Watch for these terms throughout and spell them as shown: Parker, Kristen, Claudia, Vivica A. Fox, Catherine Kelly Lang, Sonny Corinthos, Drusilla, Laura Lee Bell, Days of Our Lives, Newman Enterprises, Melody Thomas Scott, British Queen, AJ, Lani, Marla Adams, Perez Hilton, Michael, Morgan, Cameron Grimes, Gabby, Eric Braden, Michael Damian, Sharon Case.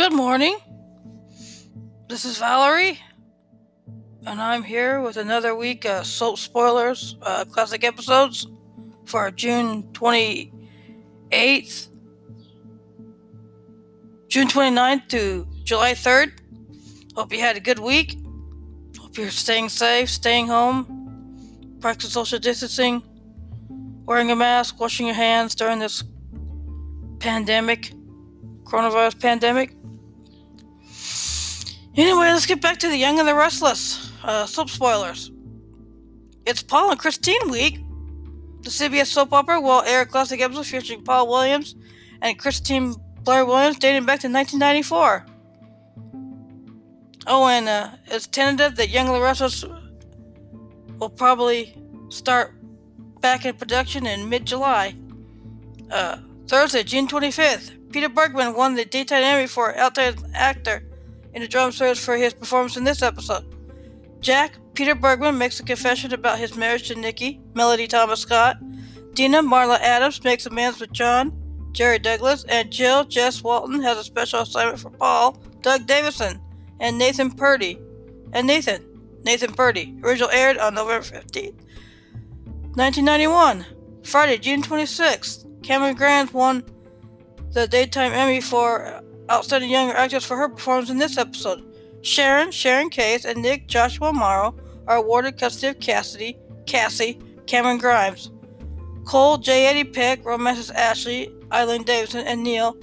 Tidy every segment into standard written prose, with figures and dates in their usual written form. Good morning. This is Valerie, and I'm here with another week of Soap Spoilers Classic Episodes for June 29th to July 3rd. Hope you had a good week. Hope you're staying safe, staying home, practicing social distancing, wearing a mask, washing your hands during this pandemic, coronavirus pandemic. Anyway, let's get back to the Young and the Restless soap spoilers. It's Paul and Christine week. The CBS soap opera will air classic episodes featuring Paul Williams and Christine Blair Williams dating back to 1994. Oh, and it's tentative that Young and the Restless will probably start back in production in mid-July. Thursday, June 25th, Peter Bergman won the Daytime Emmy for Outstanding Actor in the drama series for his performance in this episode. Peter Bergman makes a confession about his marriage to Nikki, Melody Thomas Scott. Dina, Marla Adams, makes amends with John, Jerry Douglas, and Jill, Jess Walton, has a special assignment for Paul, Doug Davidson, and Nathan Purdy. Original aired on November 15th, 1991. Friday, June 26th, Cameron Grant won the Daytime Emmy for Outstanding Younger Actress for her performance in this episode. Sharon Case, and Nick Joshua Morrow are awarded custody of Cassie, Cameron Grimes. Cole J. Eddie Pick romances Ashley, Eileen Davidson, and Neil.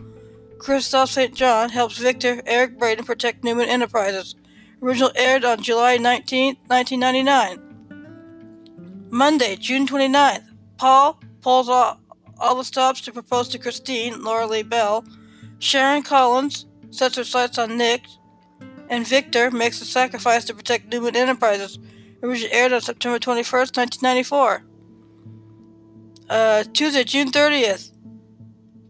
Christoph St. John helps Victor, Eric Braden protect Newman Enterprises. Original aired on July 19, 1999. Monday, June 29th. Paul pulls all the stops to propose to Christine, Laura Lee Bell. Sharon Collins sets her sights on Nick, and Victor makes a sacrifice to protect Newman Enterprises. Originally aired on September 21st, 1994. Tuesday, June 30th.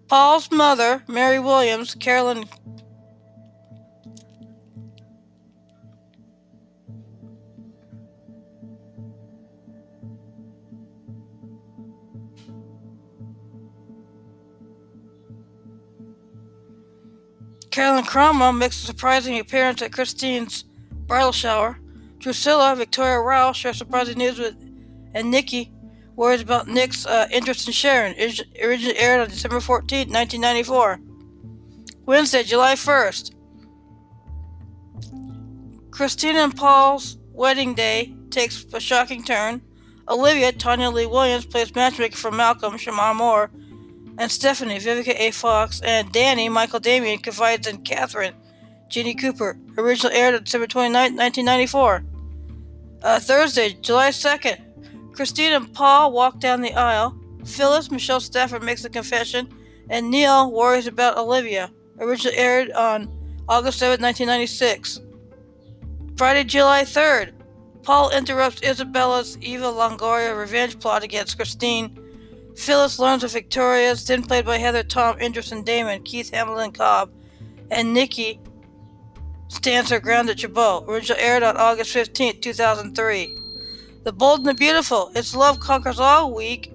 Paul's mother, Mary Williams, Carolyn Cromwell makes a surprising appearance at Christine's bridal shower. Drusilla, Victoria Rao shares surprising news with, and Nikki worries about Nick's interest in Sharon. Originally aired on December 14, 1994. Wednesday, July 1st. Christina and Paul's wedding day takes a shocking turn. Olivia, Tanya Lee Williams, plays matchmaker for Malcolm, Shamar Moore, and Stephanie, Vivica A. Fox, and Danny, Michael Damian, confides in Catherine, Jeannie Cooper. Originally aired on December 29, 1994. Thursday, July 2nd. Christine and Paul walk down the aisle. Phyllis, Michelle Stafford, makes a confession, and Neil worries about Olivia. Originally aired on August 7, 1996. Friday, July 3rd. Paul interrupts Isabella's Eva Longoria revenge plot against Christine. Phyllis learns of Victoria's, then played by Heather Tom, Anderson Damon, Keith Hamilton Cobb, and Nikki stands her ground at Chabot. Originally aired on August 15, 2003. The Bold and the Beautiful, It's Love Conquers All week.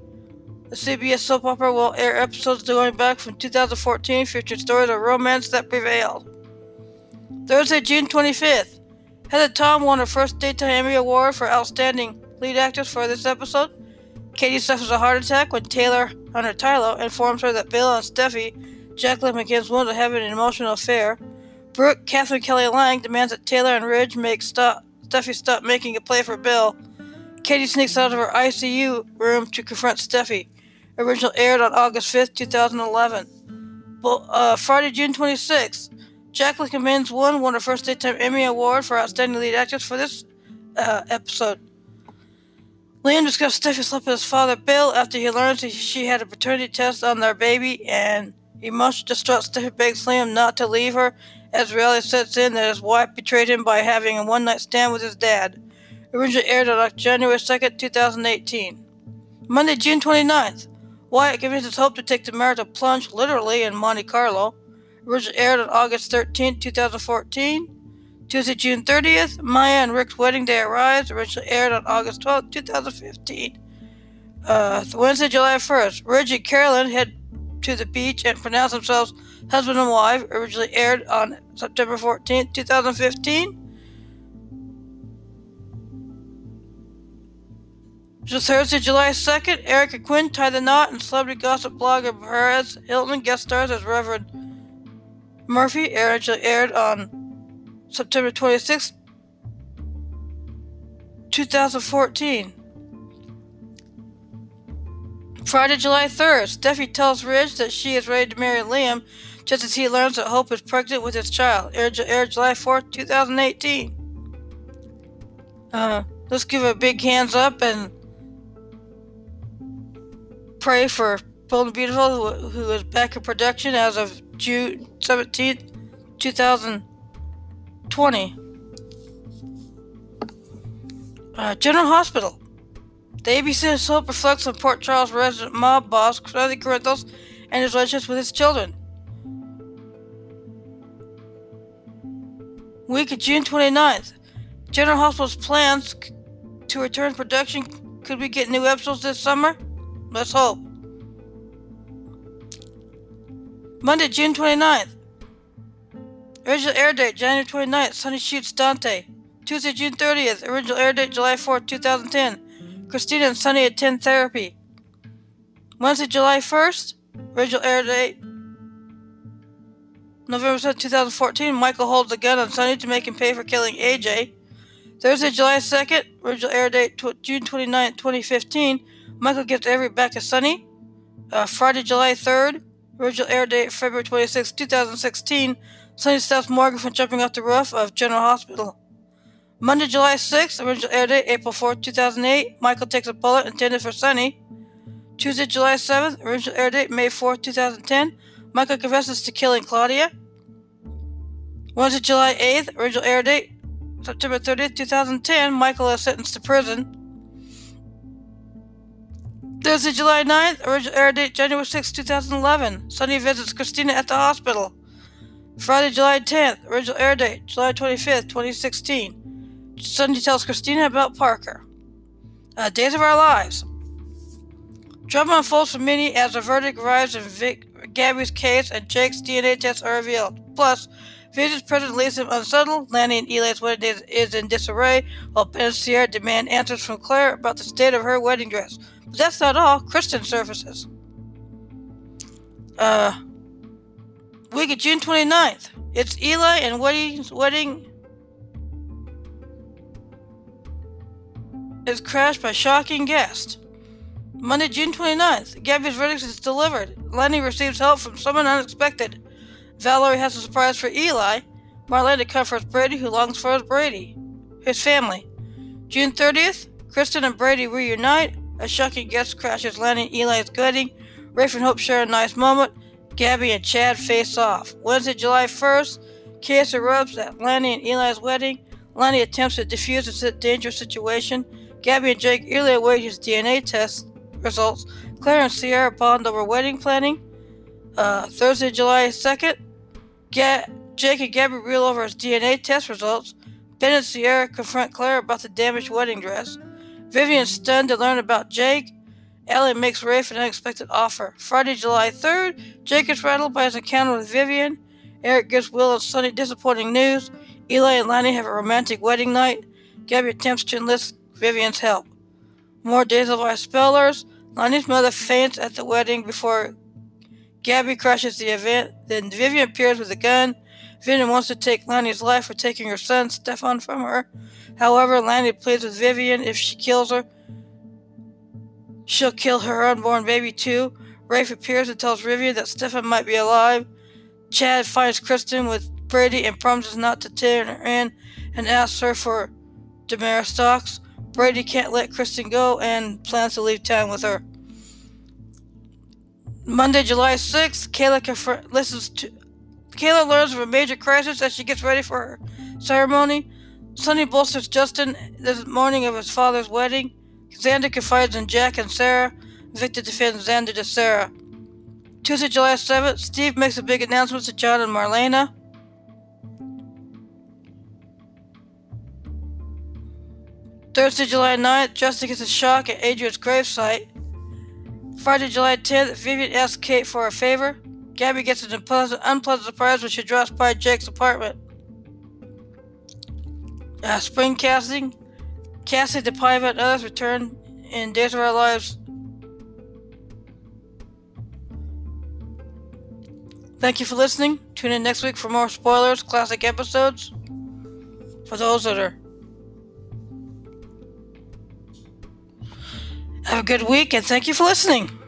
The CBS soap opera will air episodes going back from 2014 featuring stories of romance that prevailed. Thursday, June 25th. Heather Tom won her first Daytime Emmy Award for Outstanding Lead Actress for this episode. Katie suffers a heart attack when Taylor Hunter Tylo informs her that Bill and Steffi, Jacqueline McGinn's wound, are having an emotional affair. Brooke Catherine Kelly Lang demands that Taylor and Ridge make Steffi stop making a play for Bill. Katie sneaks out of her ICU room to confront Steffi. Original aired on August 5th, 2011. Friday, June 26th. Jacqueline McGinn won her first Daytime Emmy Award for Outstanding Lead Actress for this episode. Liam discovers Steffi slept with his father, Bill, after he learns she had a paternity test on their baby, and emotionally distraught, Steffi begs Liam not to leave her, as reality sets in that his wife betrayed him by having a one-night stand with his dad. Originally aired on January 2nd, 2018. Monday, June 29th. Wyatt convinces Hope to take the marital plunge, literally, in Monte Carlo. Originally aired on August 13, 2014. Tuesday, June 30th. Maya and Rick's wedding day arrives. Originally aired on August 12, 2015. Wednesday, July 1st. Reggie and Carolyn head to the beach and pronounce themselves Husband and Wife, originally aired on September 14th, 2015. Just Thursday, July 2nd, Erica Quinn tied the knot, and celebrity gossip blogger Perez Hilton guest stars as Reverend Murphy. Originally aired on September 26th, 2014. Friday, July 3rd, Steffi tells Ridge that she is ready to marry Liam, just as he learns that Hope is pregnant with his child. Aired July 4th, 2018. Let's give a big hands up and pray for Bold and Beautiful, who is back in production as of June 17th, 2020. General Hospital. The ABC soap reflects on Port Charles resident mob boss Sonny Corinthos and his relationship with his children. Week of June 29th. General Hospital's plans to return to production. Could we get new episodes this summer? Let's hope. Monday, June 29th. Original air date, January 29th. Sunny shoots Dante. Tuesday, June 30th. Original air date, July 4th, 2010. Christina and Sunny attend therapy. Wednesday, July 1st. Original air date, November 7th, 2014. Michael holds a gun on Sunny to make him pay for killing AJ. Thursday, July 2nd. Original air date, June 29th, 2015. Michael gives every back to Sunny. Friday, July 3rd. Original air date, February 26, 2016. Sunny stops Morgan from jumping off the roof of General Hospital. Monday, July 6th. Original air date, April 4, 2008. Michael takes a bullet intended for Sunny. Tuesday, July 7th. Original air date, May 4, 2010. Michael confesses to killing Claudia. Wednesday, July 8th. Original air date, September 30th, 2010. Michael is sentenced to prison. Thursday, July 9th, original air date, January 6, 2011. Sunny visits Christina at the hospital. Friday, July 10th, original air date, July 25th, 2016. Sunny tells Christina about Parker. Days of Our Lives. Drama unfolds for Minnie as a verdict arrives in Gabby's case and Jake's DNA tests are revealed. Plus, Vision's presence leaves him unsettled. Lani and Eli's wedding is in disarray, while Ben and Sierra demand answers from Claire about the state of her wedding dress. But that's not all. Kristen surfaces. Week of June 29th. It's Eli and Wendy's wedding is crashed by shocking guest. Monday, June 29th. Gabby's verdict is delivered. Lani receives help from someone unexpected. Valerie has a surprise for Eli. Marla comforts Brady, who longs for his family. June 30th, Kristen and Brady reunite. A shocking guest crashes Lani and Eli's wedding. Rafe and Hope share a nice moment. Gabby and Chad face off. Wednesday, July 1st, chaos erupts at Lani and Eli's wedding. Lani attempts to defuse the dangerous situation. Gabby and Jake eagerly await his DNA test results. Claire and Sierra bond over wedding planning. Thursday, July 2nd, Jake and Gabby reel over his DNA test results. Ben and Sierra confront Claire about the damaged wedding dress. Vivian's stunned to learn about Jake. Ellie makes Rafe an unexpected offer. Friday, July 3rd, Jake is rattled by his encounter with Vivian. Eric gives Will and Sunny disappointing news. Eli and Lani have a romantic wedding night. Gabby attempts to enlist Vivian's help. More Days of Our Spellers. Lani's mother faints at the wedding before Gabby crashes the event, then Vivian appears with a gun. Vivian wants to take Lani's life for taking her son, Stefan, from her. However, Lani pleads with Vivian if she kills her, she'll kill her unborn baby too. Rafe appears and tells Vivian that Stefan might be alive. Chad finds Kristen with Brady and promises not to turn her in and asks her for Damaris stocks. Brady can't let Kristen go and plans to leave town with her. Monday, July 6th, Kayla learns of a major crisis as she gets ready for her ceremony. Sunny bolsters Justin this morning of his father's wedding. Xander confides in Jack and Sarah. Victor defends Xander to Sarah. Tuesday, July 7th, Steve makes a big announcement to John and Marlena. Thursday, July 9th, Justin gets a shock at Adrian's gravesite. Friday, July 10th, Vivian asks Kate for a favor. Gabby gets an unpleasant surprise when she drops by Jake's apartment. Spring casting. Cassidy, the Piper, and others return in Days of Our Lives. Thank you for listening. Tune in next week for more spoilers, classic episodes, for those that are. Have a good week, and thank you for listening.